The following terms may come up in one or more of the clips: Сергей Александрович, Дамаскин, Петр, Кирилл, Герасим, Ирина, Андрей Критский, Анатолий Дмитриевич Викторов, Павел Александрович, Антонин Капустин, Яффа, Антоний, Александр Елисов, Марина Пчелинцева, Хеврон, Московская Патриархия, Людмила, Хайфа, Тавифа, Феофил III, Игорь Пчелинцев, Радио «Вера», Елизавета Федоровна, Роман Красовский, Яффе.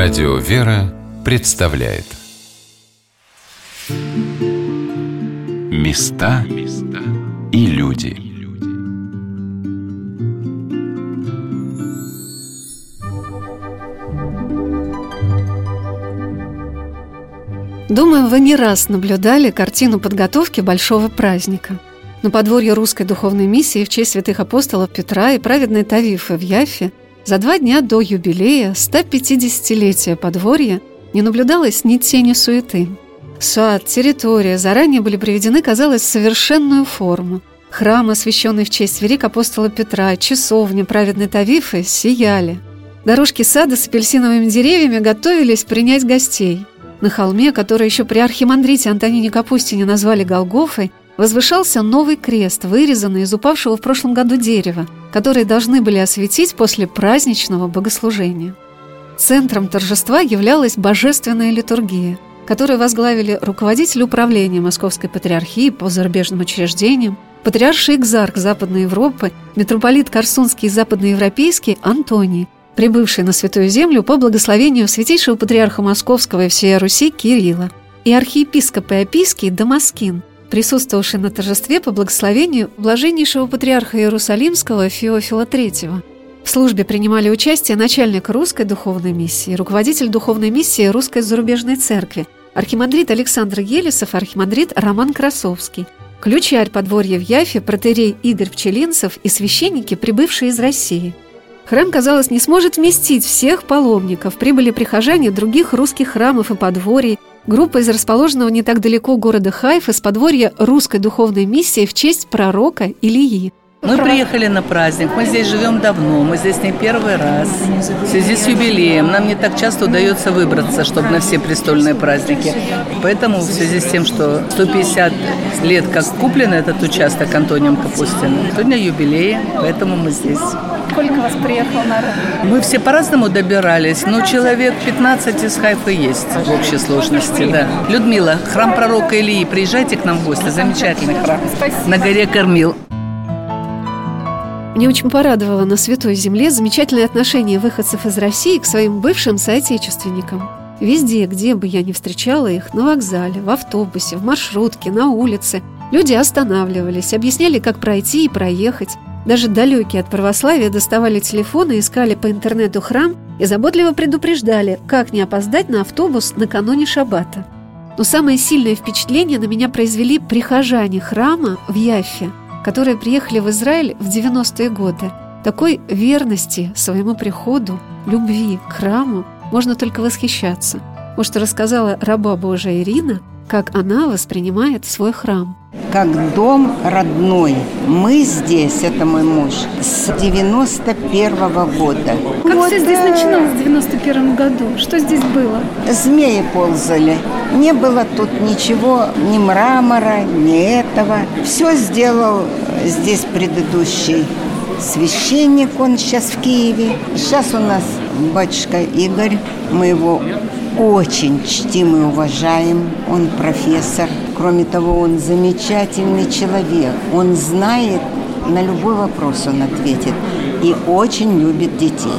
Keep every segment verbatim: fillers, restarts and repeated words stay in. Радио «Вера» представляет Места и люди. Думаю, вы не раз наблюдали картину подготовки большого праздника. На подворье русской духовной миссии в честь святых апостолов Петра и праведной Тавифы в Яффе за два дня до юбилея сто пятидесятилетия подворья не наблюдалось ни тени суеты. Сад, территория заранее были приведены, казалось, в совершенную форму. Храм, освященный в честь велик апостола Петра, часовня праведной Тавифы сияли. Дорожки сада с апельсиновыми деревьями готовились принять гостей. На холме, который еще при архимандрите Антонине Капустине назвали Голгофой, возвышался новый крест, вырезанный из упавшего в прошлом году дерева, которые должны были осветить после праздничного богослужения. Центром торжества являлась божественная литургия, которую возглавили руководитель управления Московской Патриархии по зарубежным учреждениям, патриарший экзарх Западной Европы, митрополит Корсунский и Западноевропейский Антоний, прибывший на Святую Землю по благословению святейшего патриарха Московского и всей Руси Кирилла, и архиепископ Иопийский Дамаскин, присутствовавший на торжестве по благословению блаженнейшего патриарха Иерусалимского Феофила третьего. В службе принимали участие начальник русской духовной миссии, руководитель духовной миссии Русской зарубежной церкви, архимандрит Александр Елисов, архимандрит Роман Красовский, ключарь подворья в Яффе, протоиерей Игорь Пчелинцев и священники, прибывшие из России. Храм, казалось, не сможет вместить всех паломников. Прибыли прихожане других русских храмов и подворий, группа из расположенного не так далеко города Хайф из подворья русской духовной миссии в честь пророка Илии. Мы приехали на праздник, мы здесь живем давно, мы здесь не первый раз. В связи с юбилеем нам не так часто удается выбраться, чтобы на все престольные праздники. Поэтому в связи с тем, что сто пятьдесят лет как куплен этот участок Антонием Капустиным, сегодня юбилей, поэтому мы здесь. Сколько вас приехало народу? Мы все по-разному добирались, но человек пятнадцать из Хайфы есть в общей сложности. Да. Людмила, храм пророка Илии, приезжайте к нам в гости, замечательный храм. Спасибо. На горе Кормил. Мне очень порадовало на Святой Земле замечательное отношение выходцев из России к своим бывшим соотечественникам. Везде, где бы я ни встречала их, на вокзале, в автобусе, в маршрутке, на улице, люди останавливались, объясняли, как пройти и проехать. Даже далекие от православия доставали телефоны, искали по интернету храм и заботливо предупреждали, как не опоздать на автобус накануне шаббата. Но самое сильное впечатление на меня произвели прихожане храма в Яффе, которые приехали в Израиль в девяностые годы. Такой верности своему приходу, любви к храму можно только восхищаться. Вот что рассказала раба Божия Ирина, как она воспринимает свой храм. Как дом родной. Мы здесь, это мой муж, с девяносто первого года. Как вот, все здесь начиналось в девяносто первом году? Что здесь было? Змеи ползали. Не было тут ничего, ни мрамора, ни этого. Все сделал здесь предыдущий священник, он сейчас в Киеве. Сейчас у нас батюшка Игорь, мы его очень чтим и уважаем. Он профессор. Кроме того, он замечательный человек. Он знает, на любой вопрос он ответит. И очень любит детей.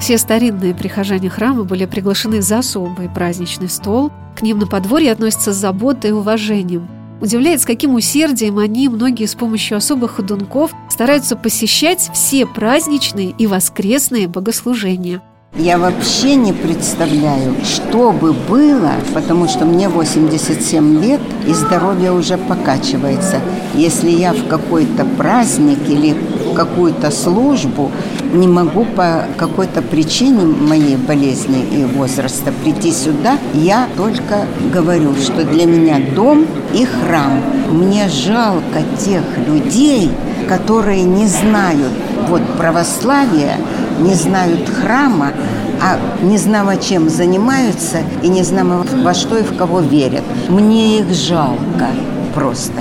Все старинные прихожане храма были приглашены за особый праздничный стол. К ним на подворье относятся с заботой и уважением. Удивляет, с каким усердием они, многие с помощью особых ходунков, стараются посещать все праздничные и воскресные богослужения. Я вообще не представляю, что бы было, потому что мне восемьдесят семь лет, и здоровье уже покачивается. Если я в какой-то праздник или в какую-то службу не могу по какой-то причине моей болезни и возраста прийти сюда, я только говорю, что для меня дом и храм. Мне жалко тех людей, которые не знают вот православия, не знают храма, а не знамо чем занимаются и не знамо во что и в кого верят. Мне их жалко просто.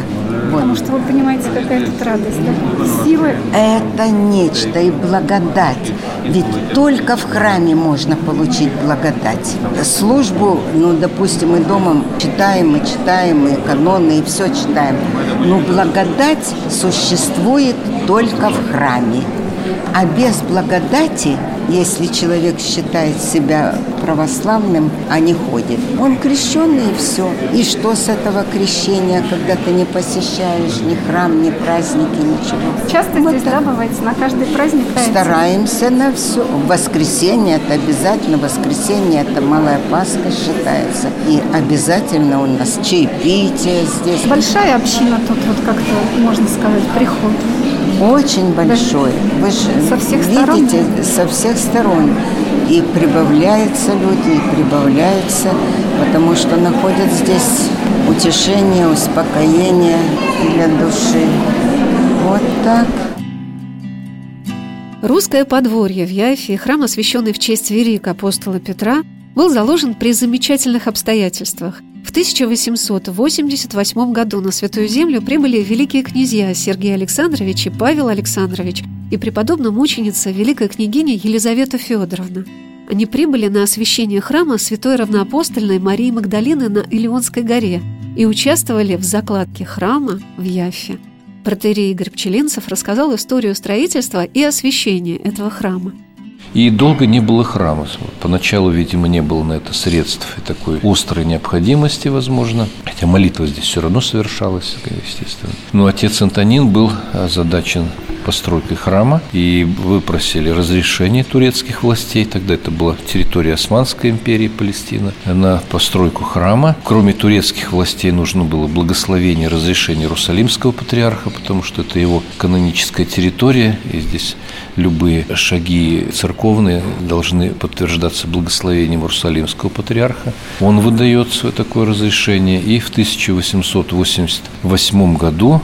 Потому вот. Что вы понимаете, какая тут радость, да? Сила. Это нечто и благодать. Ведь только в храме можно получить благодать. Службу, ну, допустим, мы дома читаем, и читаем, и каноны, и все читаем. Но благодать существует только в храме. А без благодати Если человек считает себя православным, а не ходит, он крещенный, и все. И что с этого крещения, когда ты не посещаешь ни храм, ни праздники, ничего? Часто вот здесь, да, бываете, на каждый праздник? Стараемся на все. Воскресенье — это обязательно, воскресенье — это Малая Пасха считается. И обязательно у нас чаепитие здесь. Большая община тут, вот как-то, можно сказать, приход. Очень большой. Вы же со всех видите, сторон? Со всех сторон. И прибавляются люди, и прибавляются, потому что находят здесь утешение, успокоение для души. Вот так. Русское подворье в Яффе, храм, освященный в честь великого апостола Петра, был заложен при замечательных обстоятельствах. В тысяча восемьсот восемьдесят восьмом году на Святую Землю прибыли великие князья Сергей Александрович и Павел Александрович и преподобно-мученица великая княгиня Елизавета Федоровна. Они прибыли на освящение храма святой равноапостольной Марии Магдалины на Илионской горе и участвовали в закладке храма в Яффе. Протоиерей Игорь Пчелинцев рассказал историю строительства и освящения этого храма. И долго не было храма. Поначалу, видимо, не было на это средств и такой острой необходимости, возможно. Хотя молитва здесь все равно совершалась, естественно. Но отец Антонин был озадачен постройкой храма и выпросили разрешение турецких властей. Тогда это была территория Османской империи, Палестина, на постройку храма. Кроме турецких властей нужно было благословение, разрешение Иерусалимского патриарха, потому что это его каноническая территория, и здесь любые шаги церковные должны подтверждаться благословением Иерусалимского патриарха. Он выдает свое такое разрешение, и в тысяча восемьсот восемьдесят восьмом году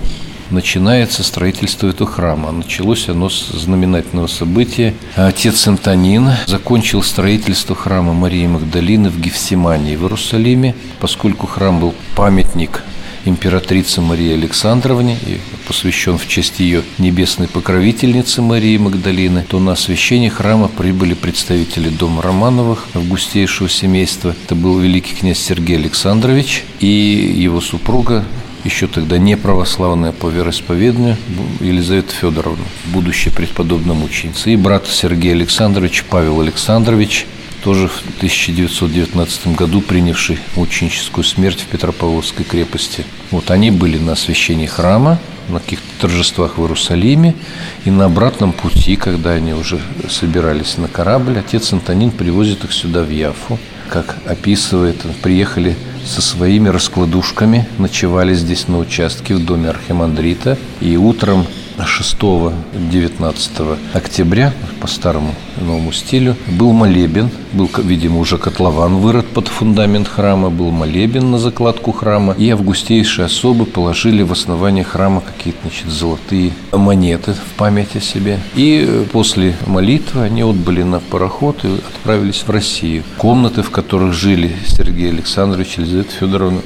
начинается строительство этого храма. Началось оно с знаменательного события. Отец Антонин закончил строительство храма Марии Магдалины в Гефсимании в Иерусалиме, поскольку храм был памятник императрице Марии Александровне и посвящен в честь ее небесной покровительницы Марии Магдалины, то на освящение храма прибыли представители дома Романовых, августейшего семейства. Это был великий князь Сергей Александрович и его супруга, еще тогда не православная по вероисповеданию, Елизавета Федоровна, будущая преподобно-мученица, и брат Сергей Александрович, Павел Александрович, тоже в тысяча девятьсот девятнадцатом году принявший мученическую смерть в Петропавловской крепости. Вот они были на освящении храма, на каких-то торжествах в Иерусалиме, и на обратном пути, когда они уже собирались на корабль, отец Антонин привозит их сюда, в Яффу. Как описывает, приехали со своими раскладушками, ночевали здесь на участке в доме архимандрита, и утром шестого-девятнадцатого октября по старому новому стилю был молебен, был, видимо, уже котлован вырыт под фундамент храма, был молебен на закладку храма, и августейшие особы положили в основание храма какие-то, значит, золотые монеты в память о себе. И после молитвы они отбыли на пароход и отправились в Россию. Комнаты, в которых жили Сергей Александрович, Елизавета Федоровна,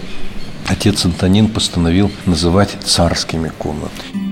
отец Антонин постановил называть царскими комнатами.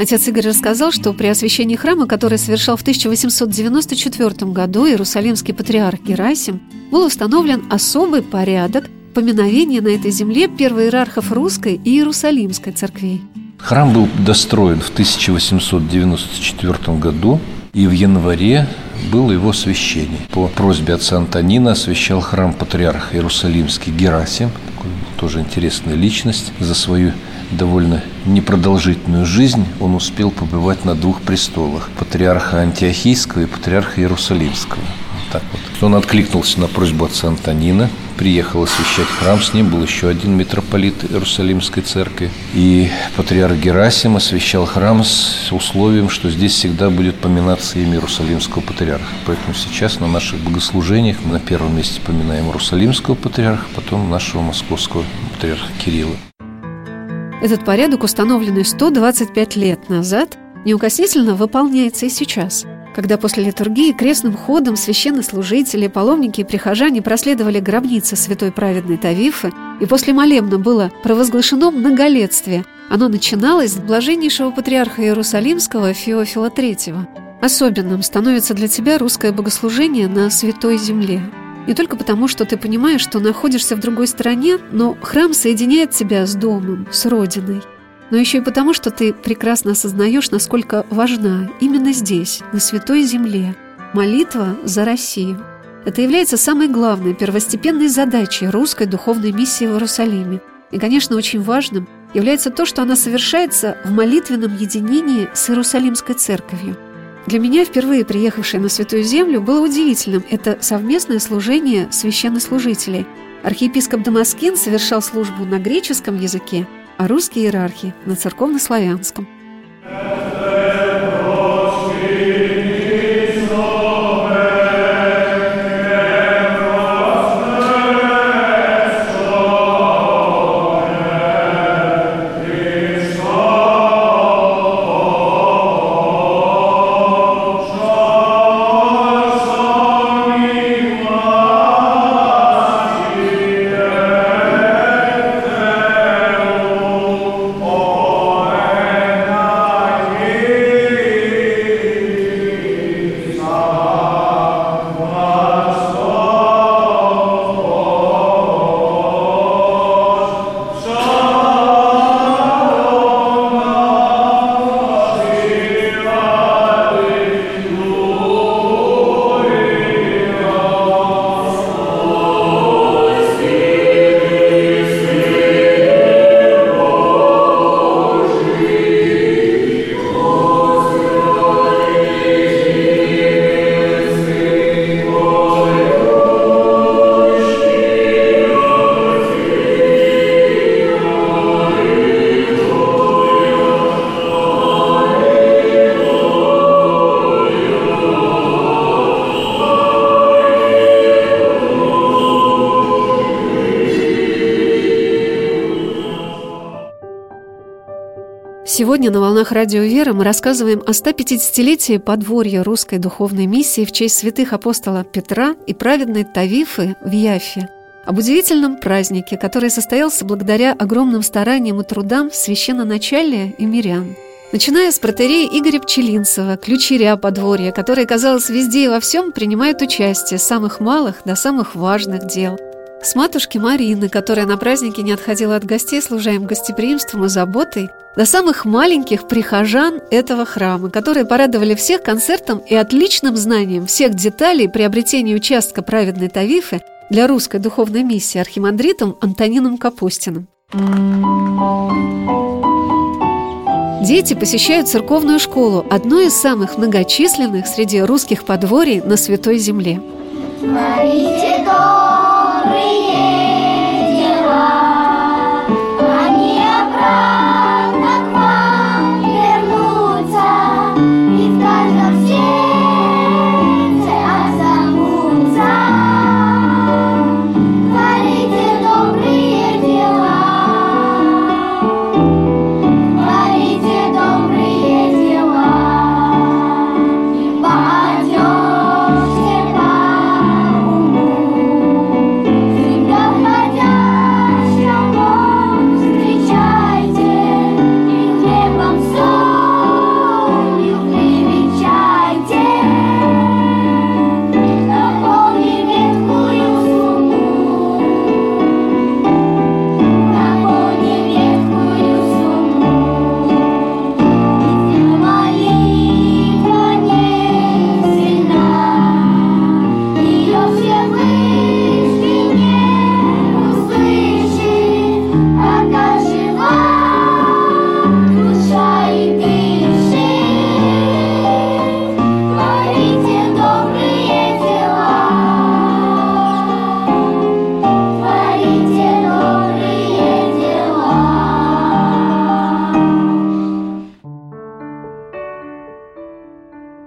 Отец Игорь рассказал, что при освящении храма, который совершал в тысяча восемьсот девяносто четвертом году иерусалимский патриарх Герасим, был установлен особый порядок поминовения на этой земле первоиерархов Русской и Иерусалимской церквей. Храм был достроен в тысяча восемьсот девяносто четвертом году, и в январе было его освящение. По просьбе отца Антонина освящал храм патриарх Иерусалимский Герасим, такой тоже интересная личность. За свою довольно непродолжительную жизнь он успел побывать на двух престолах – патриарха Антиохийского и патриарха Иерусалимского. Так вот. Он откликнулся на просьбу отца Антонина, приехал освящать храм, с ним был еще один митрополит Иерусалимской церкви. И патриарх Герасим освящал храм с условием, что здесь всегда будет поминаться имя Иерусалимского патриарха. Поэтому сейчас на наших богослужениях мы на первом месте поминаем Иерусалимского патриарха, потом нашего московского патриарха Кирилла. Этот порядок, установленный сто двадцать пять лет назад, неукоснительно выполняется и сейчас, когда после литургии крестным ходом священнослужители, паломники и прихожане проследовали гробницы святой праведной Тавифы, и после молебна было провозглашено многолетствие. Оно начиналось с блаженнейшего патриарха Иерусалимского Феофила третьего. Особенным становится для тебя русское богослужение на святой земле. Не только потому, что ты понимаешь, что находишься в другой стране, но храм соединяет тебя с домом, с родиной. Но еще и потому, что ты прекрасно осознаешь, насколько важна именно здесь, на святой земле, Молитва за Россию. Это является самой главной, первостепенной задачей русской духовной миссии в Иерусалиме. И, конечно, очень важным является то, что она совершается в молитвенном единении с Иерусалимской церковью. Для меня, впервые приехавшей на Святую Землю, было удивительным это совместное служение священнослужителей. Архиепископ Дамаскин совершал службу на греческом языке, а русские иерархи – на церковно-славянском. Сегодня на «Волнах Радио «Вера» мы рассказываем о стопятидесятилетии подворья русской духовной миссии в честь святых апостола Петра и праведной Тавифы в Яффе, об удивительном празднике, который состоялся благодаря огромным стараниям и трудам священноначалия и мирян. Начиная с протоиерея Игоря Пчелинцева, ключеря подворья, который, казалось, везде и во всем принимает участие, с самых малых до самых важных дел. С матушки Марины, которая на празднике не отходила от гостей, служа им гостеприимством и заботой, до самых маленьких прихожан этого храма, которые порадовали всех концертом и отличным знанием всех деталей приобретения участка праведной Тавифы для русской духовной миссии архимандритом Антонином Капустиным. Дети посещают церковную школу, одну из самых многочисленных среди русских подворий на Святой Земле.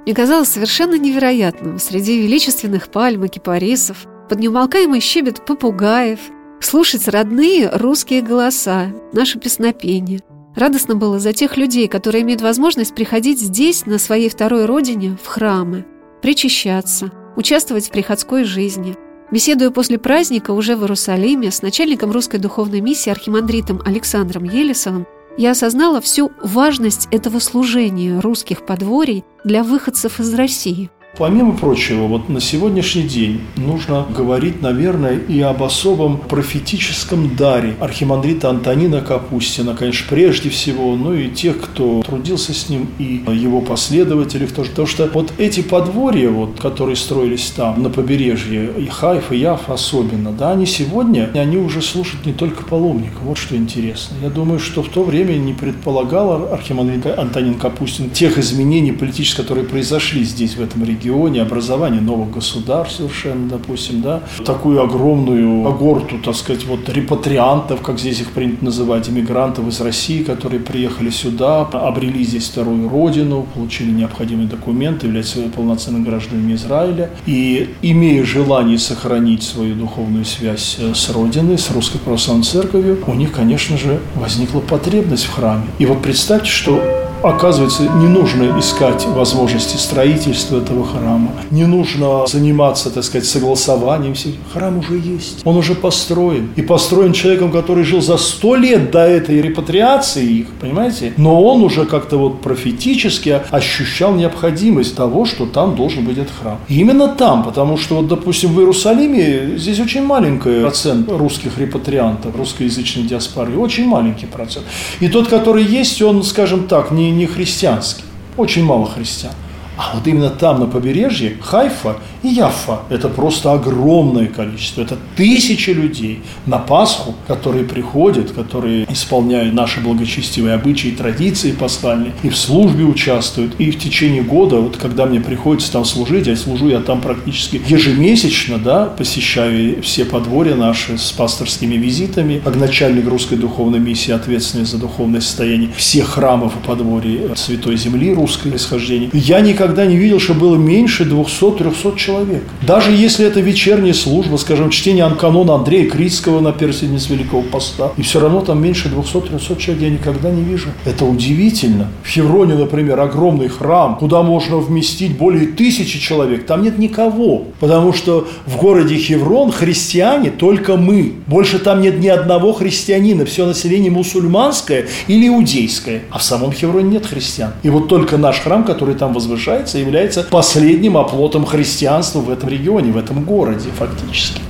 Мне казалось совершенно невероятным среди величественных пальм и кипарисов, под неумолкаемый щебет попугаев, слушать родные русские голоса, наше песнопение. Радостно было за тех людей, которые имеют возможность приходить здесь, на своей второй родине, в храмы, причащаться, участвовать в приходской жизни. Беседуя после праздника уже в Иерусалиме с начальником русской духовной миссии архимандритом Александром Елисовым, я осознала всю важность этого служения русских подворий для выходцев из России. Помимо прочего, вот на сегодняшний день нужно говорить, наверное, и об особом профетическом даре архимандрита Антонина Капустина, конечно, прежде всего, но и тех, кто трудился с ним, и его последователей, потому что вот эти подворья, вот, которые строились там, на побережье, и Хайф, и Яфф особенно, да, они сегодня, они уже служат не только паломникам, вот что интересно. Я думаю, что в то время не предполагал архимандрит Антонин Капустин тех изменений политических, которые произошли здесь, в этом регионе. регионе, образование новых государств совершенно, допустим, да, такую огромную когорту, так сказать, вот репатриантов, как здесь их принято называть, иммигрантов из России, которые приехали сюда, обрели здесь вторую родину, получили необходимые документы, являются полноценными гражданами Израиля и, имея желание сохранить свою духовную связь с родиной, с Русской Православной Церковью, у них, конечно же, возникла потребность в храме. И вот представьте, что оказывается, не нужно искать возможности строительства этого храма, не нужно заниматься, так сказать, согласованием. Храм уже есть, он уже построен. И построен человеком, который жил за сто лет до этой репатриации их, понимаете? Но он уже как-то вот профетически ощущал необходимость того, что там должен быть этот храм. И именно там, потому что, вот, допустим, в Иерусалиме здесь очень маленький процент русских репатриантов, русскоязычной диаспоры, очень маленький процент. И тот, который есть, он, скажем так, не не христианский, очень мало христиан. А вот именно там, на побережье, Хайфа и Яффа, это просто огромное количество. Это тысячи людей на Пасху, которые приходят, которые исполняют наши благочестивые обычаи и традиции пасхальные, и в службе участвуют, и в течение года, вот когда мне приходится там служить, я служу я там практически ежемесячно, да, посещаю все подворья наши с пасторскими визитами, как начальник Русской Духовной Миссии, ответственный за духовное состояние всех храмов и подворий Святой Земли русского происхождения. Я никогда Никогда не видел, что было меньше двухсот-трехсот человек. Даже если это вечерняя служба, скажем, чтение анканона Андрея Критского на первой седмице Великого Поста, и все равно там меньше двухсот-трехсот человек я никогда не вижу. Это удивительно. В Хевроне, например, огромный храм, куда можно вместить более тысячи человек, там нет никого, потому что в городе Хеврон христиане только мы. Больше там нет ни одного христианина, все население мусульманское или иудейское, а в самом Хевроне нет христиан. И вот только наш храм, который там возвышается, является последним оплотом христианства в этом регионе, в этом городе фактически.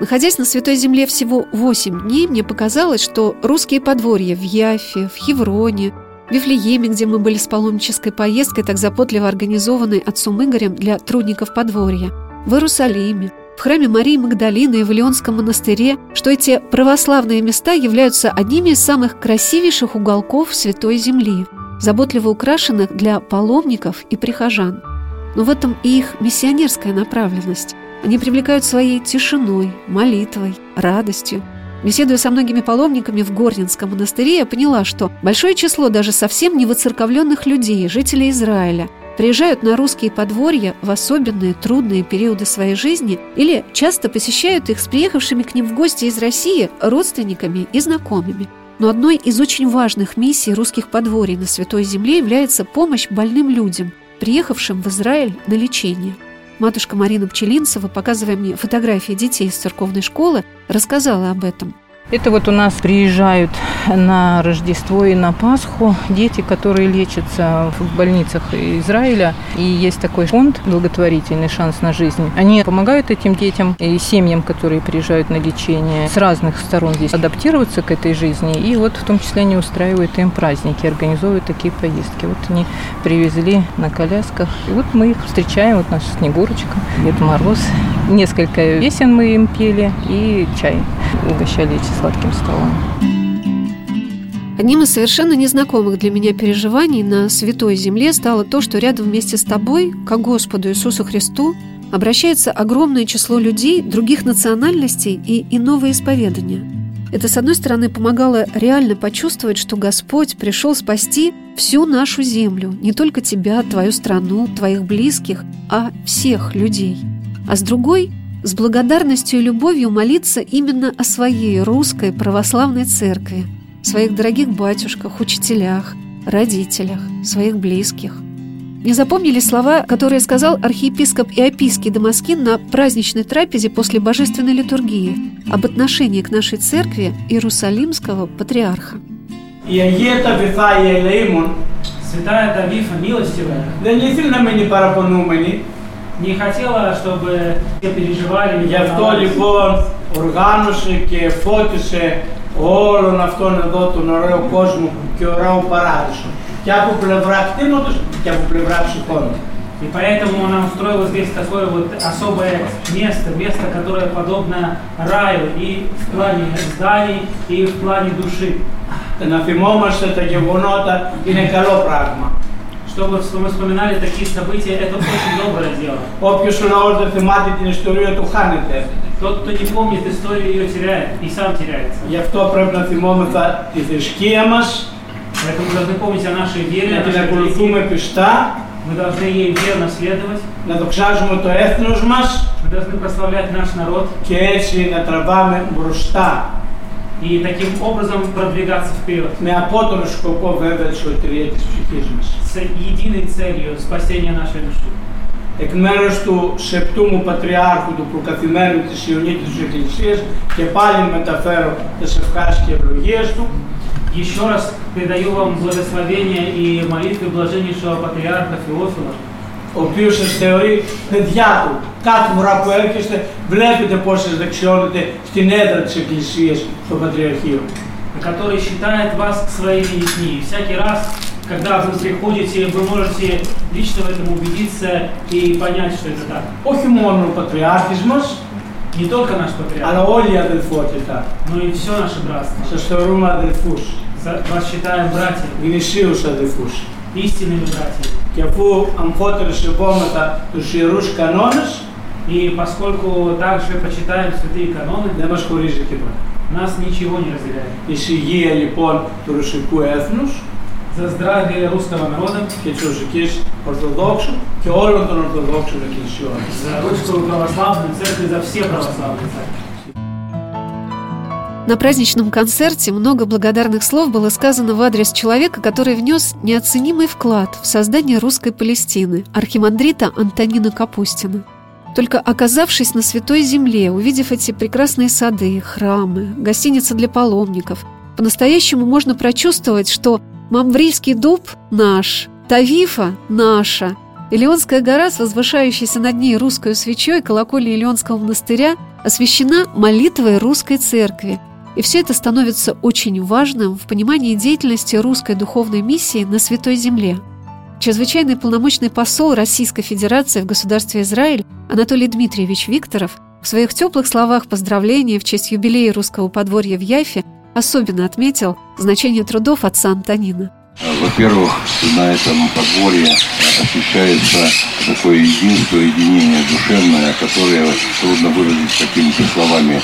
Находясь на Святой Земле всего восемь дней, мне показалось, что русские подворья в Яффе, в Хевроне, в Вифлееме, где мы были с паломнической поездкой, так заботливо организованной отцом Игорем для трудников подворья, в Иерусалиме, в храме Марии Магдалины и в Лионском монастыре, что эти православные места являются одними из самых красивейших уголков Святой Земли, заботливо украшенных для паломников и прихожан. Но в этом и их миссионерская направленность. Они привлекают своей тишиной, молитвой, радостью. Беседуя со многими паломниками в Горненском монастыре, я поняла, что большое число даже совсем невоцерковленных людей, жителей Израиля, приезжают на русские подворья в особенные трудные периоды своей жизни или часто посещают их с приехавшими к ним в гости из России родственниками и знакомыми. Но одной из очень важных миссий русских подворий на Святой Земле является помощь больным людям, приехавшим в Израиль на лечение. Матушка Марина Пчелинцева, показывая мне фотографии детей из церковной школы, рассказала об этом. Это вот у нас приезжают на Рождество и на Пасху дети, которые лечатся в больницах Израиля. И есть такой фонд «Благотворительный шанс на жизнь». Они помогают этим детям и семьям, которые приезжают на лечение, с разных сторон здесь адаптироваться к этой жизни. И вот в том числе они устраивают им праздники, организовывают такие поездки. Вот они привезли на колясках. И вот мы их встречаем, вот наша Снегурочка, Дед Мороз. Несколько песен мы им пели и чай угощали эти сладким столом. Одним из совершенно незнакомых для меня переживаний на Святой Земле стало то, что рядом вместе с тобой, ко Господу Иисусу Христу, обращается огромное число людей других национальностей и иного исповедания. Это, с одной стороны, помогало реально почувствовать, что Господь пришел спасти всю нашу землю, не только тебя, твою страну, твоих близких, а всех людей. А с другой – с благодарностью и любовью молиться именно о своей русской православной церкви, своих дорогих батюшках, учителях, родителях, своих близких. Мне запомнили слова, которые сказал архиепископ Иопийский Дамаскин на праздничной трапезе после божественной литургии об отношении к нашей церкви Иерусалимского патриарха. Святая Тавифа милостивая, да не сильно мы не пара понумани, не хотела, чтобы все переживали. Я в то либо органушек, фотише, оло на в то на доту на рел кожму, кюрау парадишу. Я бы плеврак, ты нотишь, я бы плеврак шикон. И поэтому она устроила здесь такое вот особое место, место, которое подобно раю и в плане зданий, и в плане души. Чтобы мы вспоминали такие события, это очень доброе дело. Тот, кто не помнит историю, ее теряет, и сам теряется. Поэтому мы должны помнить о нашей вере, о нашей вере. Мы должны ей верно следовать. Мы должны прославлять наш народ. И таким образом продвигаться вперед. С единой целью спасения нашей души. Εκ μέρους του Σεπτούμου Πατριάρχου, του Προκαθημένου της Ιωνίτης Εκκλησίας, και πάλι μεταφέρω τις ευχές και ευλογίες του. Еще раз передаю вам благословение и молитвы блаженнейшего патриарха Феофила, ο οποίος σας θεωρεί παιδιά του. Κάθε φορά που έρχεστε, βλέπετε πώς σας δεξιώνετε στην έδρα της Εκκλησίας, στο Πατριαρχείο. Который считает вас своими детьми. И всякий раз, когда вы приходите, вы можете лично в этом убедиться и понять, что это так. Όχι μόνο ο Πατριάρχης μας, не только наш Патриарх, αλλά όλοι οι αδελφοί του, но и все наше братство. Σας θεωρούμε αδελφούς. Вас считаем братьями. Γνησίους αδελφούς. Истинными братьями. Και αφού αμφότεροι σεβόμεθα τους ιερούς κανόνες, и поскольку также почитаем святые каноны, δεν μας χωρίζει τίποτα. Нас ничего не разделяет. Εις υγεία λοιπόν του ρωσικού έθνους, за здравие русского народа, και της ρωσικής ορθοδόξου και όλων των ορθοδόξων εκκλησιών, за русскую православную церковь, за все православные церкви. На праздничном концерте много благодарных слов было сказано в адрес человека, который внес неоценимый вклад в создание русской Палестины, архимандрита Антонина Капустина. Только оказавшись на Святой Земле, увидев эти прекрасные сады, храмы, гостиницы для паломников, по-настоящему можно прочувствовать, что Мамврильский дуб наш, Тавифа наша, Илионская гора, с возвышающейся над ней русской свечой колокольни Илионского монастыря, освящена молитвой русской церкви. И все это становится очень важным в понимании деятельности русской духовной миссии на Святой Земле. Чрезвычайный полномочный посол Российской Федерации в государстве Израиль Анатолий Дмитриевич Викторов в своих теплых словах поздравления в честь юбилея русского подворья в Яффе особенно отметил значение трудов отца Антонина. Во-первых, на этом подворье ощущается такое единство, единение душевное, которое трудно выразить какими-то словами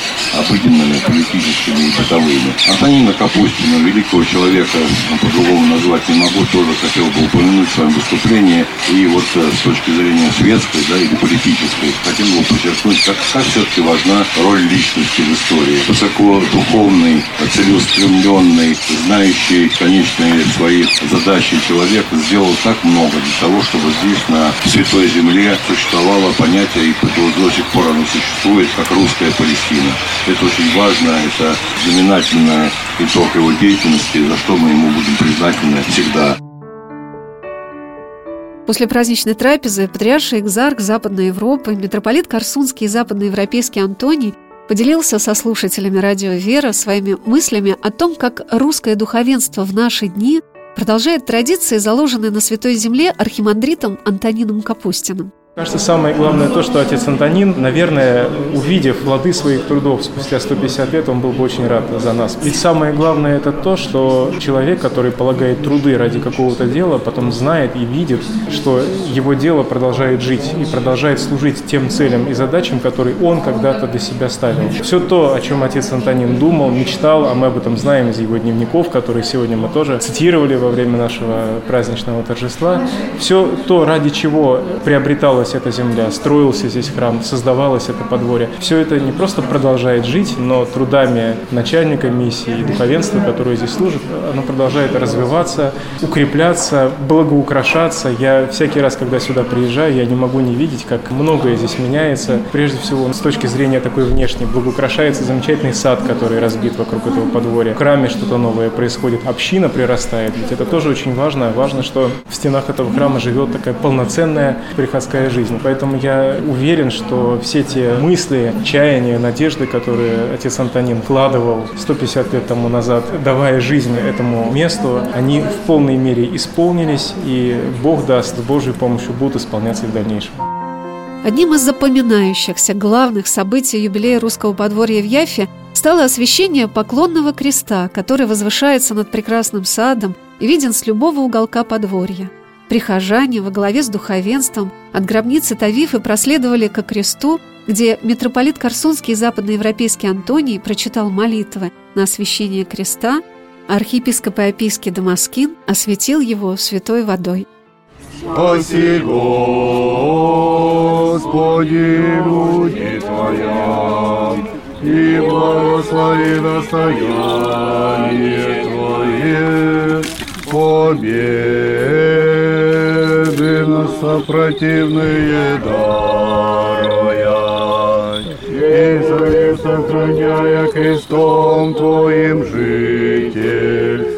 обыденными, политическими и бытовыми. Антонина Капустина, великого человека, по-другому назвать не могу, тоже хотел бы упомянуть в своем выступлении. И вот с точки зрения светской, да, или политической, хотел бы подчеркнуть, как, как все-таки важна роль личности в истории. Высоко духовный, целеустремленный, знающий конечные свои задачей человек сделал так много для того, чтобы здесь, на Святой Земле, существовало понятие, и до сих пор оно существует, как русская Палестина. Это очень важно, это знаменательный итог его деятельности, за что мы ему будем признательны всегда. После праздничной трапезы патриарший экзарх Западной Европы, митрополит Корсунский и западноевропейский Антоний поделился со слушателями Радио «Вера» своими мыслями о том, как русское духовенство в наши дни продолжает традиции, заложенные на Святой Земле архимандритом Антонином Капустиным. Кажется, самое главное то, что отец Антонин, наверное, увидев плоды своих трудов спустя сто пятьдесят лет, он был бы очень рад за нас. Ведь самое главное это то, что человек, который полагает труды ради какого-то дела, потом знает и видит, что его дело продолжает жить и продолжает служить тем целям и задачам, которые он когда-то для себя ставил. Все то, о чем отец Антонин думал, мечтал, а мы об этом знаем из его дневников, которые сегодня мы тоже цитировали во время нашего праздничного торжества, все то, ради чего приобретал осваивалась эта земля, строился здесь храм, создавалось это подворье. Все это не просто продолжает жить, но трудами начальника миссии и духовенства, которое здесь служит, оно продолжает развиваться, укрепляться, благоукрашаться. Я всякий раз, когда сюда приезжаю, я не могу не видеть, как многое здесь меняется. Прежде всего, с точки зрения такой внешней, благоукрашается замечательный сад, который разбит вокруг этого подворья. В храме что-то новое происходит, община прирастает, ведь это тоже очень важно. Важно, что в стенах этого храма живет такая полноценная приходская жизнь. Поэтому я уверен, что все те мысли, чаяния, надежды, которые отец Антонин вкладывал сто пятьдесят лет тому назад, давая жизнь этому месту, они в полной мере исполнились, и Бог даст, с Божьей помощью будут исполняться и в дальнейшем. Одним из запоминающихся главных событий юбилея русского подворья в Яффе стало освящение поклонного креста, который возвышается над прекрасным садом и виден с любого уголка подворья. Прихожане во главе с духовенством от гробницы Тавифы проследовали ко кресту, где митрополит Корсунский и западноевропейский Антоний прочитал молитвы на освящение креста, а архиепископ Иопийский Дамаскин осветил его святой водой. Спаси, Господи, люди Твоя, и благослови настояние Твое, победы нас сопротивные даруя, и завет сохраняя крестом Твоим житель.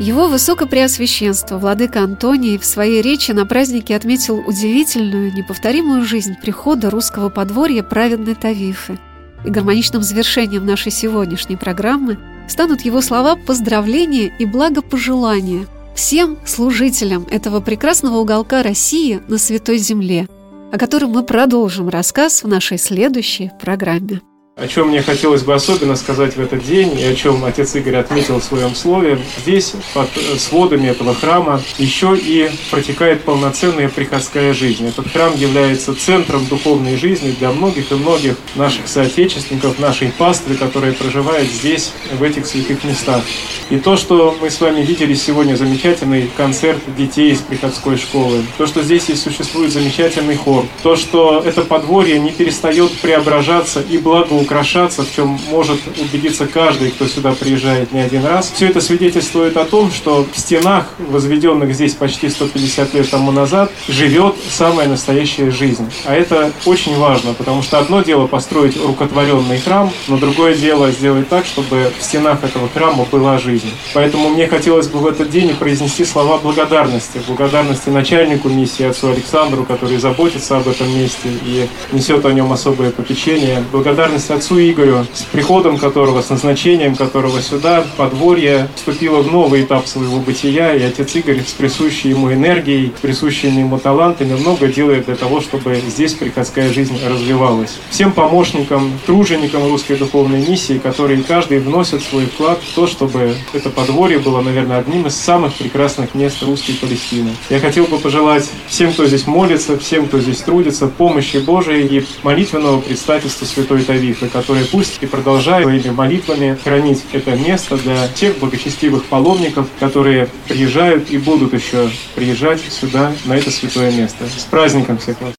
Его Высокопреосвященство, владыка Антоний, в своей речи на празднике отметил удивительную, неповторимую жизнь прихода русского подворья праведной Тавифы. И гармоничным завершением нашей сегодняшней программы станут его слова поздравления и благопожелания всем служителям этого прекрасного уголка России на Святой Земле, о котором мы продолжим рассказ в нашей следующей программе. О чем мне хотелось бы особенно сказать в этот день, и о чем отец Игорь отметил в своем слове, здесь, под сводами этого храма, еще и протекает полноценная приходская жизнь. Этот храм является центром духовной жизни для многих и многих наших соотечественников, нашей паствы, которая проживает здесь, в этих святых местах. И то, что мы с вами видели сегодня, замечательный концерт детей из приходской школы, то, что здесь и существует замечательный хор, то, что это подворье не перестает преображаться и благоукрашаться, украшаться, в чем может убедиться каждый, кто сюда приезжает не один раз. Все это свидетельствует о том, что в стенах, возведенных здесь почти сто пятьдесят лет тому назад, живет самая настоящая жизнь. А это очень важно, потому что одно дело построить рукотворенный храм, но другое дело сделать так, чтобы в стенах этого храма была жизнь. Поэтому мне хотелось бы в этот день произнести слова благодарности. Благодарности начальнику миссии, отцу Александру, который заботится об этом месте и несет о нем особое попечение. Благодарность отцу Игорю, с приходом которого, с назначением которого сюда подворье вступило в новый этап своего бытия, и отец Игорь с присущей ему энергией, с присущими ему талантами много делает для того, чтобы здесь приходская жизнь развивалась. Всем помощникам, труженикам русской духовной миссии, которые каждый вносит свой вклад в то, чтобы это подворье было, наверное, одним из самых прекрасных мест русской Палестины. Я хотел бы пожелать всем, кто здесь молится, всем, кто здесь трудится, помощи Божией и молитвенного предстательства Святой Тавифы, которые пусть и продолжают своими молитвами хранить это место для тех благочестивых паломников, которые приезжают и будут еще приезжать сюда, на это святое место. С праздником всех вас!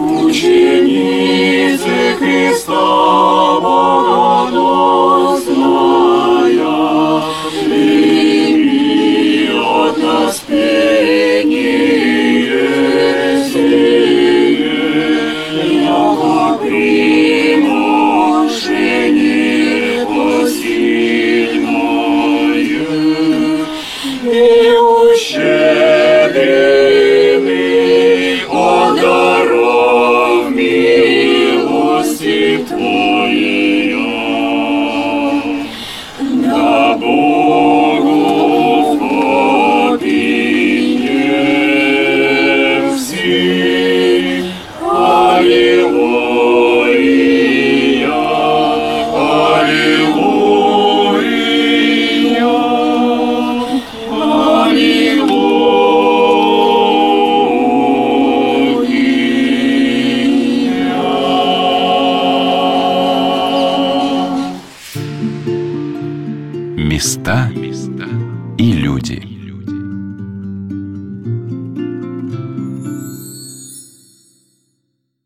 Ученицы Христа Богодосного, прими от нас пение сие, яко приношение посильное, и ущедренный одаров милости Твоей. места и люди.